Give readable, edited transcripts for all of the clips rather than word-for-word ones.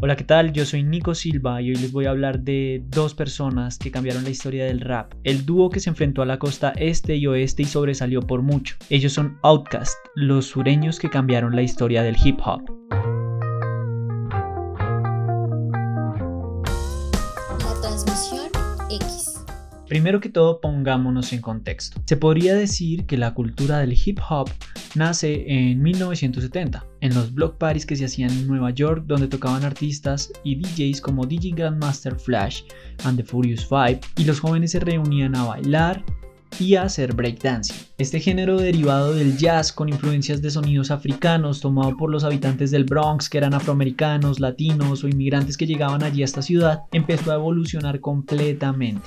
Hola, ¿qué tal? Yo soy Nico Silva y hoy les voy a hablar de dos personas que cambiaron la historia del rap. El dúo que se enfrentó a la costa este y oeste y sobresalió por mucho. Ellos son Outkast, los sureños que cambiaron la historia del hip hop. La transmisión X. Primero que todo, pongámonos en contexto. Se podría decir que la cultura del hip hop nace en 1970, en los block parties que se hacían en Nueva York, donde tocaban artistas y DJs como DJ Grandmaster Flash and the Furious Five, y los jóvenes se reunían a bailar y a hacer breakdancing. Este género derivado del jazz con influencias de sonidos africanos tomado por los habitantes del Bronx que eran afroamericanos, latinos o inmigrantes que llegaban allí a esta ciudad empezó a evolucionar completamente.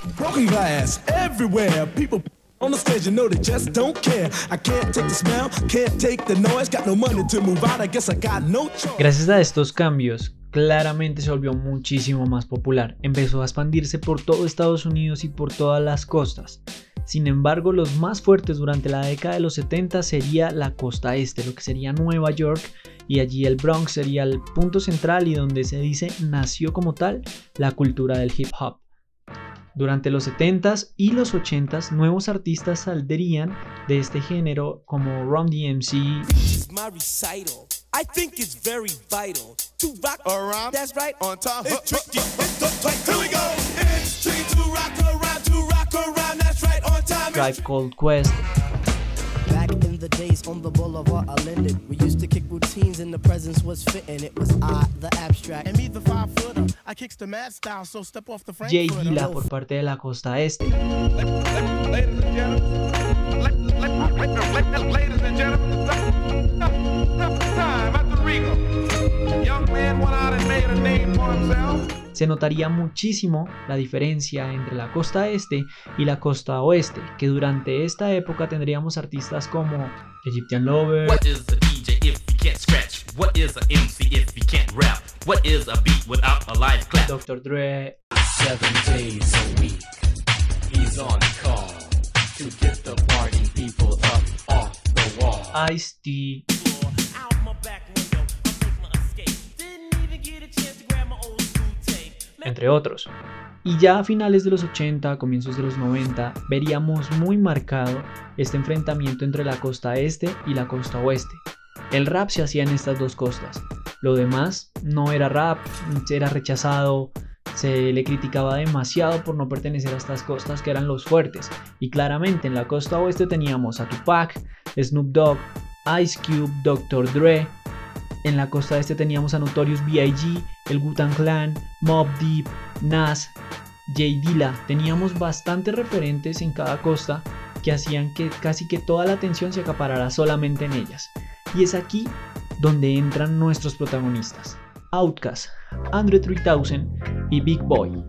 Gracias a estos cambios, claramente se volvió muchísimo más popular. Empezó a expandirse por todo Estados Unidos y por todas las costas. Sin embargo, los más fuertes durante la década de los 70 sería la costa este, lo que sería Nueva York, y allí el Bronx sería el punto central y donde se dice nació como tal la cultura del hip hop. Durante los 70s y los 80s, nuevos artistas saldrían de este género como Run-DMC, A Tribe Called Quest, Jay Dilla por parte de la costa este, se notaría muchísimo la diferencia entre la costa este y la costa oeste, que durante esta época tendríamos artistas como Egyptian Lover, Dr Dre, Ice T, entre otros. Y ya a finales de los 80, comienzos de los 90, veríamos muy marcado este enfrentamiento entre la costa este y la costa oeste. El rap se hacía en estas dos costas. Lo demás no era rap, era rechazado, se le criticaba demasiado por no pertenecer a estas costas que eran los fuertes. Y claramente en la costa oeste teníamos a Tupac, Snoop Dogg, Ice Cube, Dr. Dre. En la costa este teníamos a Notorious B.I.G., el Gutan Clan, Mobb Deep, Nas, Jay Dilla. Teníamos bastantes referentes en cada costa que hacían que casi que toda la atención se acaparara solamente en ellas. Y es aquí donde entran nuestros protagonistas, Outkast, Andre 3000 y Big Boy.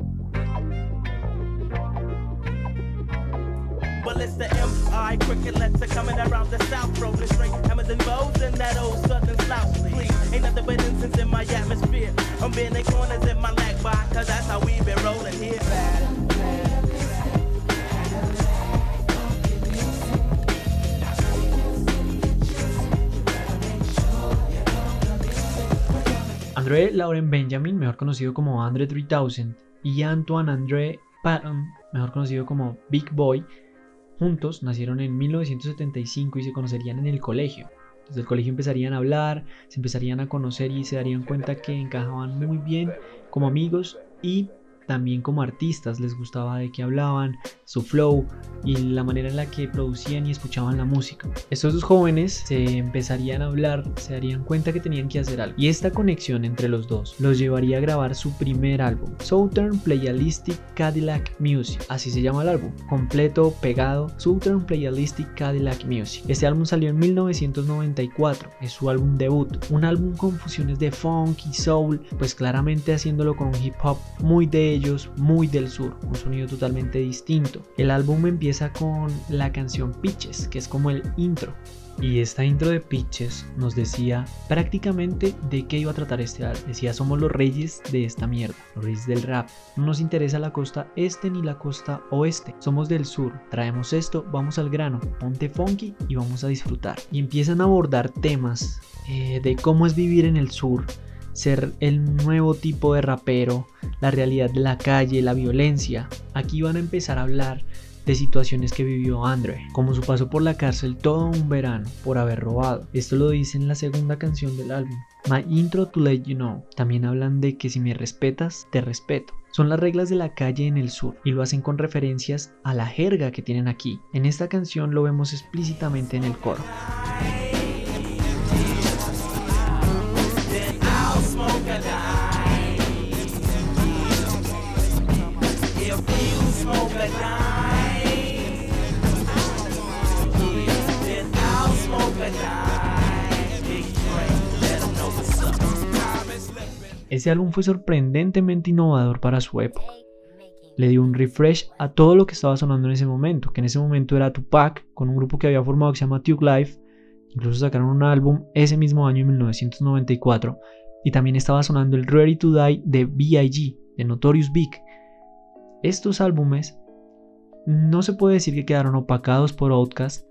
André Lauren Benjamin, mejor conocido como André 3000, y Antoine André Patton, mejor conocido como Big Boy, juntos nacieron en 1975 y se conocerían en el colegio. Desde el colegio empezarían a hablar, se empezarían a conocer y se darían cuenta que encajaban muy bien como amigos y también como artistas. Les gustaba de qué hablaban, su flow y la manera en la que producían y escuchaban la música. Estos dos jóvenes se empezarían a hablar, se darían cuenta que tenían que hacer algo. Y esta conexión entre los dos los llevaría a grabar su primer álbum, Southern Playalistic Cadillac Music. Así se llama el álbum, completo, pegado, Southern Playalistic Cadillac Music. Este álbum salió en 1994, es su álbum debut. Un álbum con fusiones de funk y soul, pues claramente haciéndolo con un hip hop muy de ellos, muy del sur, un sonido totalmente distinto. El álbum empieza con la canción Peaches, que es como el intro, y esta intro de Peaches nos decía prácticamente de qué iba a tratar este álbum. Decía: somos los reyes de esta mierda, los reyes del rap, no nos interesa la costa este ni la costa oeste, somos del sur, traemos esto, vamos al grano, ponte funky y vamos a disfrutar. Y empiezan a abordar temas de cómo es vivir en el sur, ser el nuevo tipo de rapero, la realidad de la calle, la violencia. Aquí van a empezar a hablar de situaciones que vivió André, como su paso por la cárcel todo un verano por haber robado. Esto lo dice en la segunda canción del álbum, My Intro to Let You Know. También hablan de que si me respetas, te respeto. Son las reglas de la calle en el sur y lo hacen con referencias a la jerga que tienen aquí. En esta canción lo vemos explícitamente en el coro. Ese álbum fue sorprendentemente innovador para su época. Le dio un refresh a todo lo que estaba sonando en ese momento, que en ese momento era Tupac, con un grupo que había formado que se llama Thug Life. Incluso sacaron un álbum ese mismo año, en 1994. Y también estaba sonando el Ready to Die de B.I.G., de Notorious B.I.G. Estos álbumes no se puede decir que quedaron opacados por Outkast,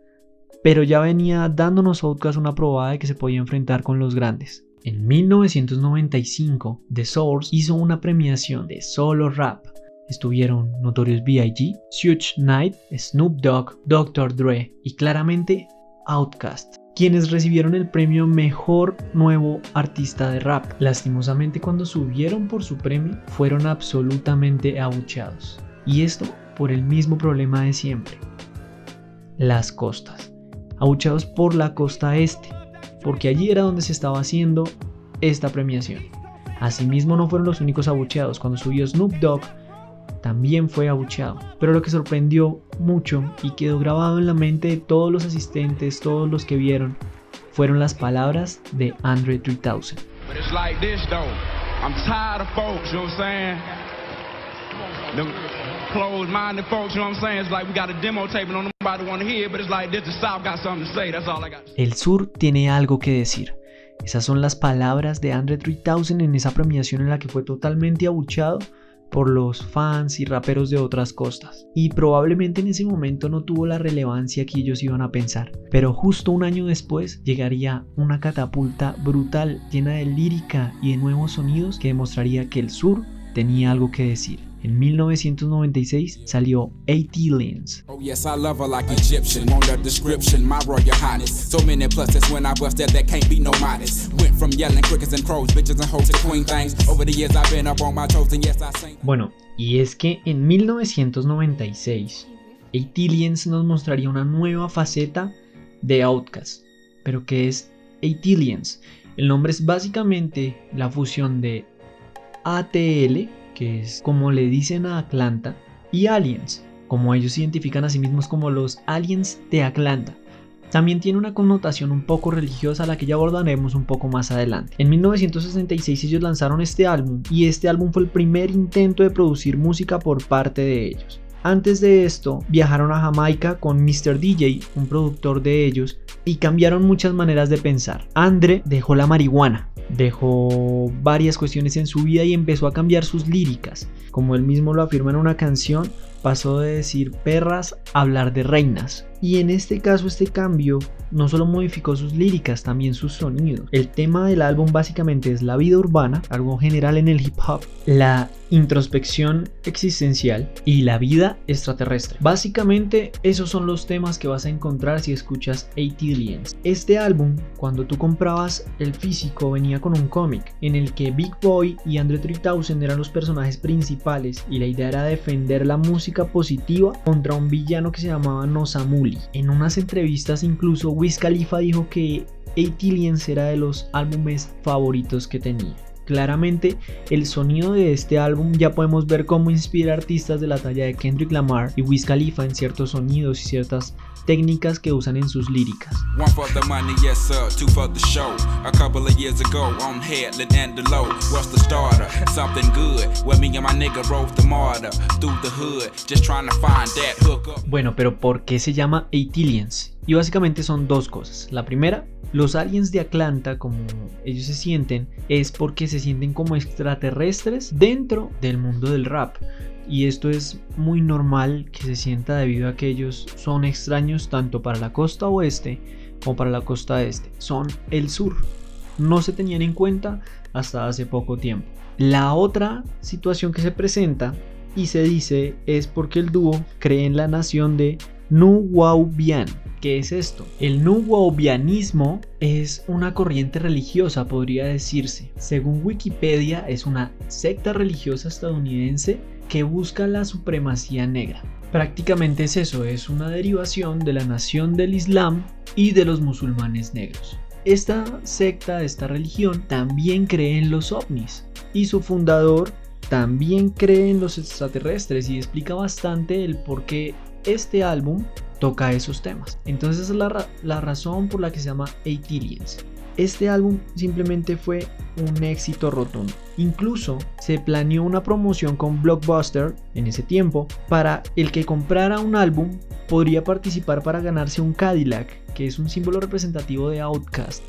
pero ya venía dándonos Outkast una probada de que se podía enfrentar con los grandes. En 1995, The Source hizo una premiación de solo rap. Estuvieron Notorious B.I.G., Suge Knight, Snoop Dogg, Dr Dre y claramente Outkast, quienes recibieron el premio Mejor Nuevo Artista de Rap. Lastimosamente, cuando subieron por su premio, fueron absolutamente abucheados. Y esto por el mismo problema de siempre: las costas. Abucheados por la costa este, porque allí era donde se estaba haciendo esta premiación. Asimismo, no fueron los únicos abucheados. Cuando subió Snoop Dogg, también fue abucheado. Pero lo que sorprendió mucho y quedó grabado en la mente de todos los asistentes, todos los que vieron, fueron las palabras de Andre 3000. El sur tiene algo que decir. Esas son las palabras de André 3000 en esa premiación en la que fue totalmente abucheado por los fans y raperos de otras costas. Y probablemente en ese momento no tuvo la relevancia que ellos iban a pensar. Pero justo un año después llegaría una catapulta brutal, llena de lírica y de nuevos sonidos, que demostraría que el sur tenía algo que decir. En 1996 salió ATLiens. Oh yes, I love her like Egyptian. On the description, my royal highness. So many pluses when I was there that can't be no modest. Went from yelling crickets and crows, bitches and hoes to queen things. Over the years I've been up on my toes and yes I sing. Bueno, y es que en 1996 ATLiens nos mostraría una nueva faceta de Outkast. Pero ¿qué es ATLiens? El nombre es básicamente la fusión de ATL, que es como le dicen a Atlanta, y aliens, como ellos se identifican a sí mismos como los aliens de Atlanta. También tiene una connotación un poco religiosa, la que ya abordaremos un poco más adelante. En 1966 ellos lanzaron este álbum, y este álbum fue el primer intento de producir música por parte de ellos. Antes de esto viajaron a Jamaica con Mr. DJ, un productor de ellos, y cambiaron muchas maneras de pensar. André dejó la marihuana, dejó varias cuestiones en su vida y empezó a cambiar sus líricas. Como él mismo lo afirma en una canción, pasó de decir perras a hablar de reinas. Y en este caso, este cambio no solo modificó sus líricas, también sus sonidos. El tema del álbum básicamente es la vida urbana, algo general en el hip hop, la introspección existencial y la vida extraterrestre. Básicamente esos son los temas que vas a encontrar si escuchas ATLiens. Este álbum, cuando tú comprabas el físico, venía con un cómic en el que Big Boy y André 3000 eran los personajes principales, y la idea era defender la música positiva contra un villano que se llamaba Nosamuli. En unas entrevistas incluso Wiz Khalifa dijo que ATLiens era de los álbumes favoritos que tenía. Claramente el sonido de este álbum ya podemos ver cómo inspira artistas de la talla de Kendrick Lamar y Wiz Khalifa en ciertos sonidos y ciertas técnicas que usan en sus líricas. Bueno, pero ¿por qué se llama ATLiens? Y básicamente son dos cosas. La primera, los aliens de Atlanta, como ellos se sienten, es porque se sienten como extraterrestres dentro del mundo del rap. Y esto es muy normal que se sienta debido a que ellos son extraños tanto para la costa oeste como para la costa este. Son el sur. No se tenían en cuenta hasta hace poco tiempo. La otra situación que se presenta y se dice es porque el dúo cree en la nación de Nuwaobian. ¿Qué es esto? El nuwaobianismo es una corriente religiosa, podría decirse. Según Wikipedia, es una secta religiosa estadounidense que busca la supremacía negra. Prácticamente es eso, es una derivación de la nación del Islam y de los musulmanes negros. Esta secta, esta religión, también cree en los ovnis y su fundador también cree en los extraterrestres y explica bastante el por qué este álbum toca esos temas. Entonces es la razón por la que se llama ATLiens. Este álbum simplemente fue un éxito rotundo. Incluso se planeó una promoción con Blockbuster en ese tiempo. Para el que comprara un álbum podría participar para ganarse un Cadillac, que es un símbolo representativo de Outkast,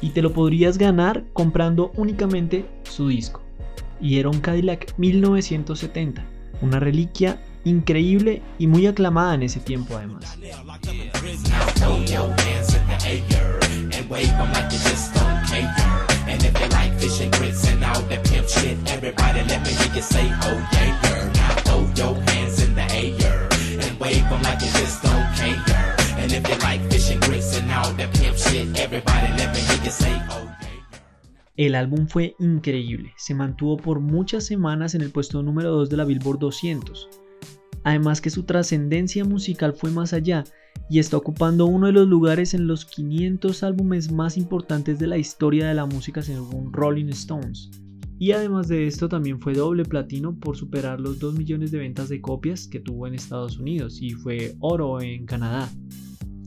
y te lo podrías ganar comprando únicamente su disco. Y era un Cadillac 1970, una reliquia increíble y muy aclamada en ese tiempo además. El álbum fue increíble, se mantuvo por muchas semanas en el puesto número 2 de la Billboard 200. Además que su trascendencia musical fue más allá y está ocupando uno de los lugares en los 500 álbumes más importantes de la historia de la música según Rolling Stones. Y además de esto también fue doble platino por superar los 2 millones de ventas de copias que tuvo en Estados Unidos y fue oro en Canadá.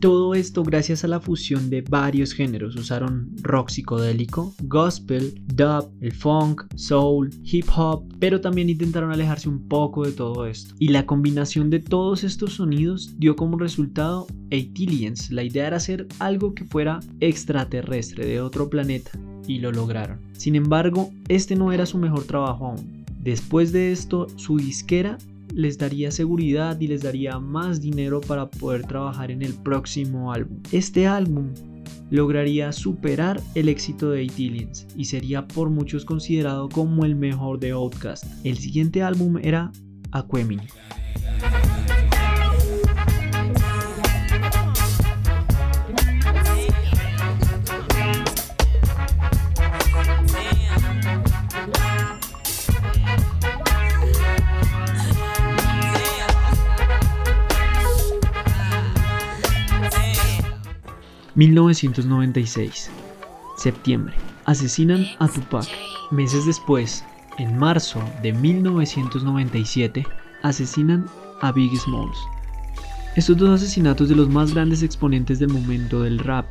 Todo esto gracias a la fusión de varios géneros. Usaron rock psicodélico, gospel, dub, el funk, soul, hip hop, pero también intentaron alejarse un poco de todo esto. Y la combinación de todos estos sonidos dio como resultado ATLiens. La idea era hacer algo que fuera extraterrestre, de otro planeta, y lo lograron. Sin embargo, este no era su mejor trabajo aún. Después de esto, su disquera les daría seguridad y les daría más dinero para poder trabajar en el próximo álbum. Este álbum lograría superar el éxito de ATLiens y sería por muchos considerado como el mejor de Outkast. El siguiente álbum era Aquemini. ...1996... septiembre, asesinan a Tupac. Meses después, en marzo de 1997... asesinan a Biggie Smalls. Estos dos asesinatos de los más grandes exponentes del momento del rap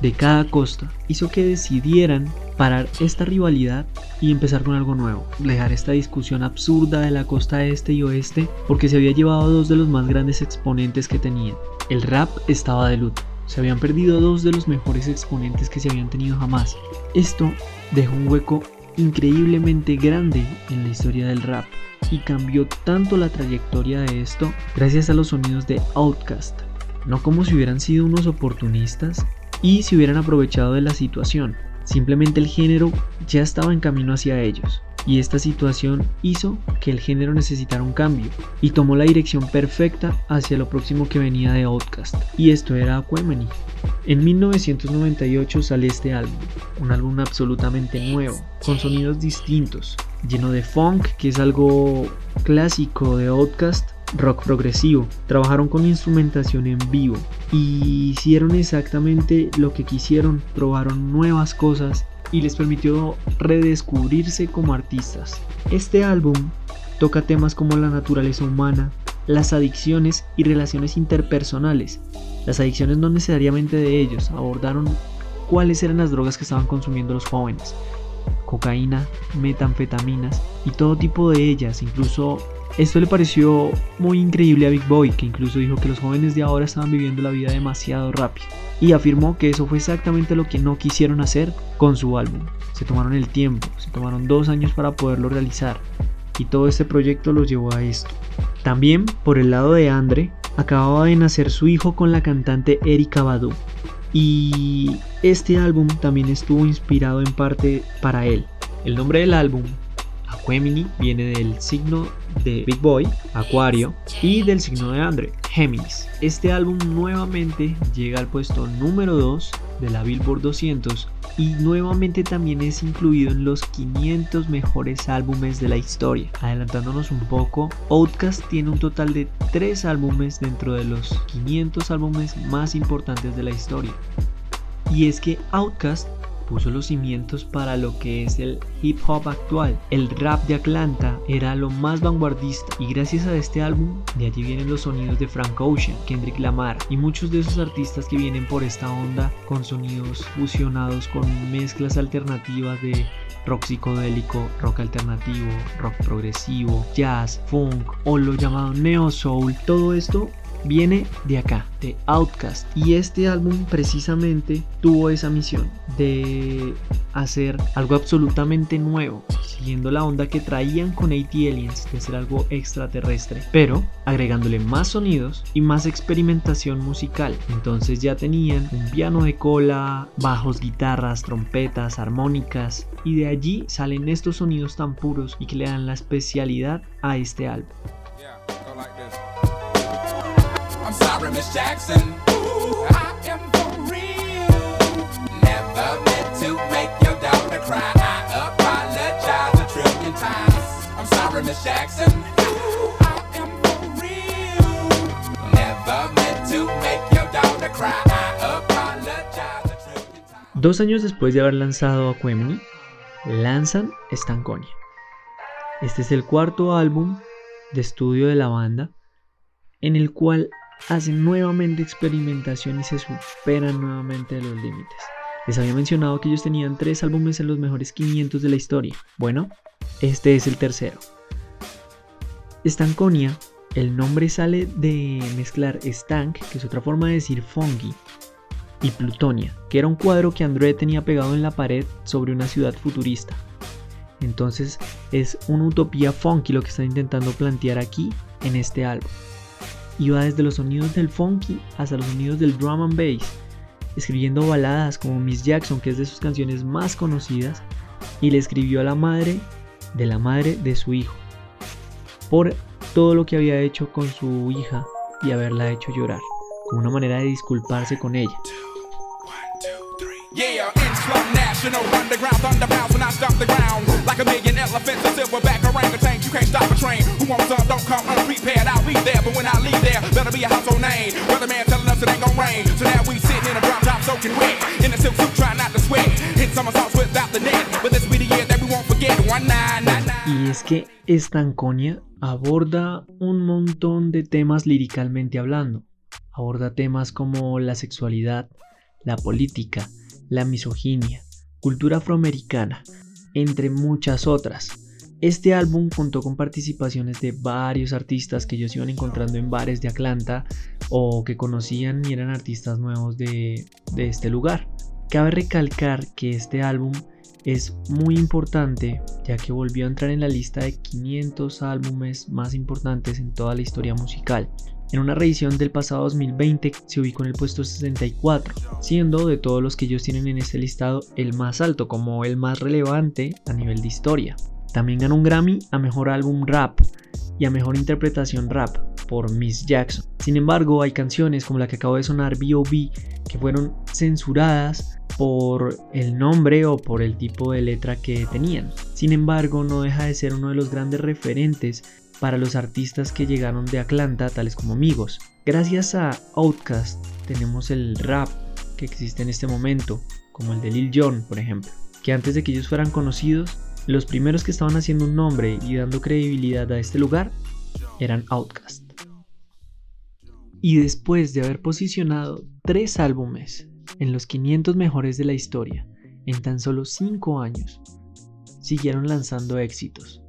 de cada costa hizo que decidieran parar esta rivalidad y empezar con algo nuevo, dejar esta discusión absurda de la costa este y oeste, porque se había llevado a dos de los más grandes exponentes que tenían. El rap estaba de luto. Se habían perdido dos de los mejores exponentes que se habían tenido jamás. Esto dejó un hueco increíblemente grande en la historia del rap y cambió tanto la trayectoria de esto gracias a los sonidos de Outkast. No como si hubieran sido unos oportunistas y se hubieran aprovechado de la situación. Simplemente el género ya estaba en camino hacia ellos. Y esta situación hizo que el género necesitara un cambio y tomó la dirección perfecta hacia lo próximo que venía de Outkast, y esto era Aquemini. En 1998 sale este álbum, un álbum absolutamente nuevo, con sonidos distintos, lleno de funk, que es algo clásico de Outkast, rock progresivo. Trabajaron con instrumentación en vivo y hicieron exactamente lo que quisieron, probaron nuevas cosas y les permitió redescubrirse como artistas. Este álbum toca temas como la naturaleza humana, las adicciones y relaciones interpersonales. Las adicciones no necesariamente de ellos, abordaron cuáles eran las drogas que estaban consumiendo los jóvenes. Cocaína, metanfetaminas y todo tipo de ellas. Incluso esto le pareció muy increíble a Big Boy, que incluso dijo que los jóvenes de ahora estaban viviendo la vida demasiado rápido. Y afirmó que eso fue exactamente lo que no quisieron hacer con su álbum. Se tomaron el tiempo, se tomaron 2 años para poderlo realizar. Y todo este proyecto los llevó a esto. También, por el lado de André, acababa de nacer su hijo con la cantante Erykah Badu. Y este álbum también estuvo inspirado en parte para él. El nombre del álbum, Aquemini, viene del signo de Big Boy, Acuario, y del signo de André, Géminis. Este álbum nuevamente llega al puesto número 2 de la Billboard 200 y nuevamente también es incluido en los 500 mejores álbumes de la historia. Adelantándonos un poco, Outkast tiene un total de 3 álbumes dentro de los 500 álbumes más importantes de la historia. Y es que Outkast puso los cimientos para lo que es el hip hop actual. El rap de Atlanta era lo más vanguardista y gracias a este álbum de allí vienen los sonidos de Frank Ocean, Kendrick Lamar y muchos de esos artistas que vienen por esta onda con sonidos fusionados con mezclas alternativas de rock psicodélico, rock alternativo, rock progresivo, jazz, funk o lo llamado neo soul. Todo esto viene de acá, de Outkast, y este álbum precisamente tuvo esa misión de hacer algo absolutamente nuevo, siguiendo la onda que traían con ATLiens de ser algo extraterrestre, pero agregándole más sonidos y más experimentación musical. Entonces ya tenían un piano de cola, bajos, guitarras, trompetas, armónicas, y de allí salen estos sonidos tan puros y que le dan la especialidad a este álbum. I'm sorry, Miss Jackson. Ooh, I am for real. Never meant to make your daughter cry. I apologize a trillion times. I'm sorry, Miss Jackson. Ooh, I am for real. Never meant to make your daughter cry. I apologize a trillion times. 2 años después de haber lanzado Aquemini, lanzan Stankonia. Este es el 4º álbum de estudio de la banda, en el cual hacen nuevamente experimentación y se superan nuevamente de los límites. Les había mencionado que ellos tenían 3 álbumes en los mejores 500 de la historia. Bueno, este es el 3º. Stankonia, el nombre sale de mezclar stank, que es otra forma de decir funky, y plutonia, que era un cuadro que André tenía pegado en la pared sobre una ciudad futurista. Entonces es una utopía funky lo que están intentando plantear aquí en este álbum. Y va desde los sonidos del funky hasta los sonidos del drum and bass, escribiendo baladas como Miss Jackson, que es de sus canciones más conocidas, y le escribió a la madre de su hijo, por todo lo que había hecho con su hija y haberla hecho llorar, como una manera de disculparse con ella. Y es que Stankonia aborda un montón de temas líricamente hablando. Aborda temas como la sexualidad, la política, la misoginia, cultura afroamericana, entre muchas otras. Este álbum contó con participaciones de varios artistas que ellos iban encontrando en bares de Atlanta o que conocían y eran artistas nuevos de este lugar. Cabe recalcar que este álbum es muy importante, ya que volvió a entrar en la lista de 500 álbumes más importantes en toda la historia musical. En una reedición del pasado 2020 se ubicó en el puesto 64, siendo de todos los que ellos tienen en este listado el más alto, como el más relevante a nivel de historia. También ganó un Grammy a Mejor Álbum Rap y a Mejor Interpretación Rap por Miss Jackson. Sin embargo, hay canciones como la que acabo de sonar, B.O.B., que fueron censuradas por el nombre o por el tipo de letra que tenían. Sin embargo, no deja de ser uno de los grandes referentes para los artistas que llegaron de Atlanta, tales como Migos. Gracias a Outkast tenemos el rap que existe en este momento, como el de Lil Jon, por ejemplo, que antes de que ellos fueran conocidos, los primeros que estaban haciendo un nombre y dando credibilidad a este lugar eran Outkast. Y después de haber posicionado 3 álbumes en los 500 mejores de la historia, en tan solo 5 años, siguieron lanzando éxitos.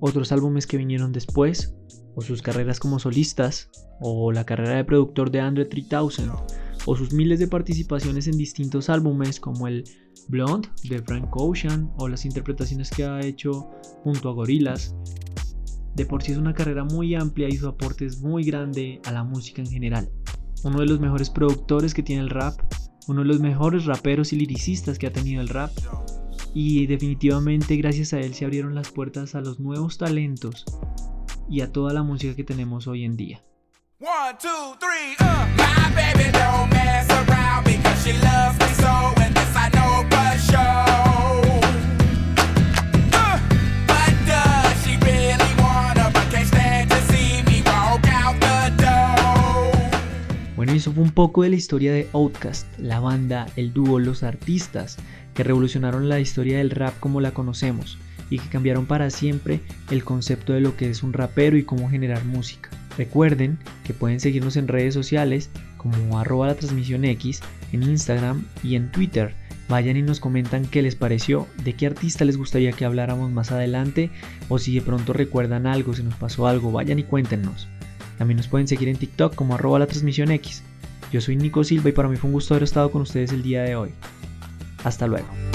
Otros álbumes que vinieron después, o sus carreras como solistas, o la carrera de productor de Andre 3000, o sus miles de participaciones en distintos álbumes como el Blonde de Frank Ocean, o las interpretaciones que ha hecho junto a Gorillaz. De por sí es una carrera muy amplia y su aporte es muy grande a la música en general. Uno de los mejores productores que tiene el rap, uno de los mejores raperos y liricistas que ha tenido el rap, y definitivamente gracias a él se abrieron las puertas a los nuevos talentos y a toda la música que tenemos hoy en día. 1, 2, 3, My baby don't mess around because she loves me so, and this I know for sure. But does she really wanna, but can't stand to see me walk out the door. Bueno, y eso fue un poco de la historia de Outkast, la banda, el dúo, los artistas que revolucionaron la historia del rap como la conocemos y que cambiaron para siempre el concepto de lo que es un rapero y cómo generar música. Recuerden que pueden seguirnos en redes sociales como @latransmisionx en Instagram y en Twitter. Vayan y nos comentan qué les pareció, de qué artista les gustaría que habláramos más adelante, o si de pronto recuerdan algo, si nos pasó algo, vayan y cuéntenos. También nos pueden seguir en TikTok como @latransmisionx. Yo soy Nico Silva y para mí fue un gusto haber estado con ustedes el día de hoy. Hasta luego.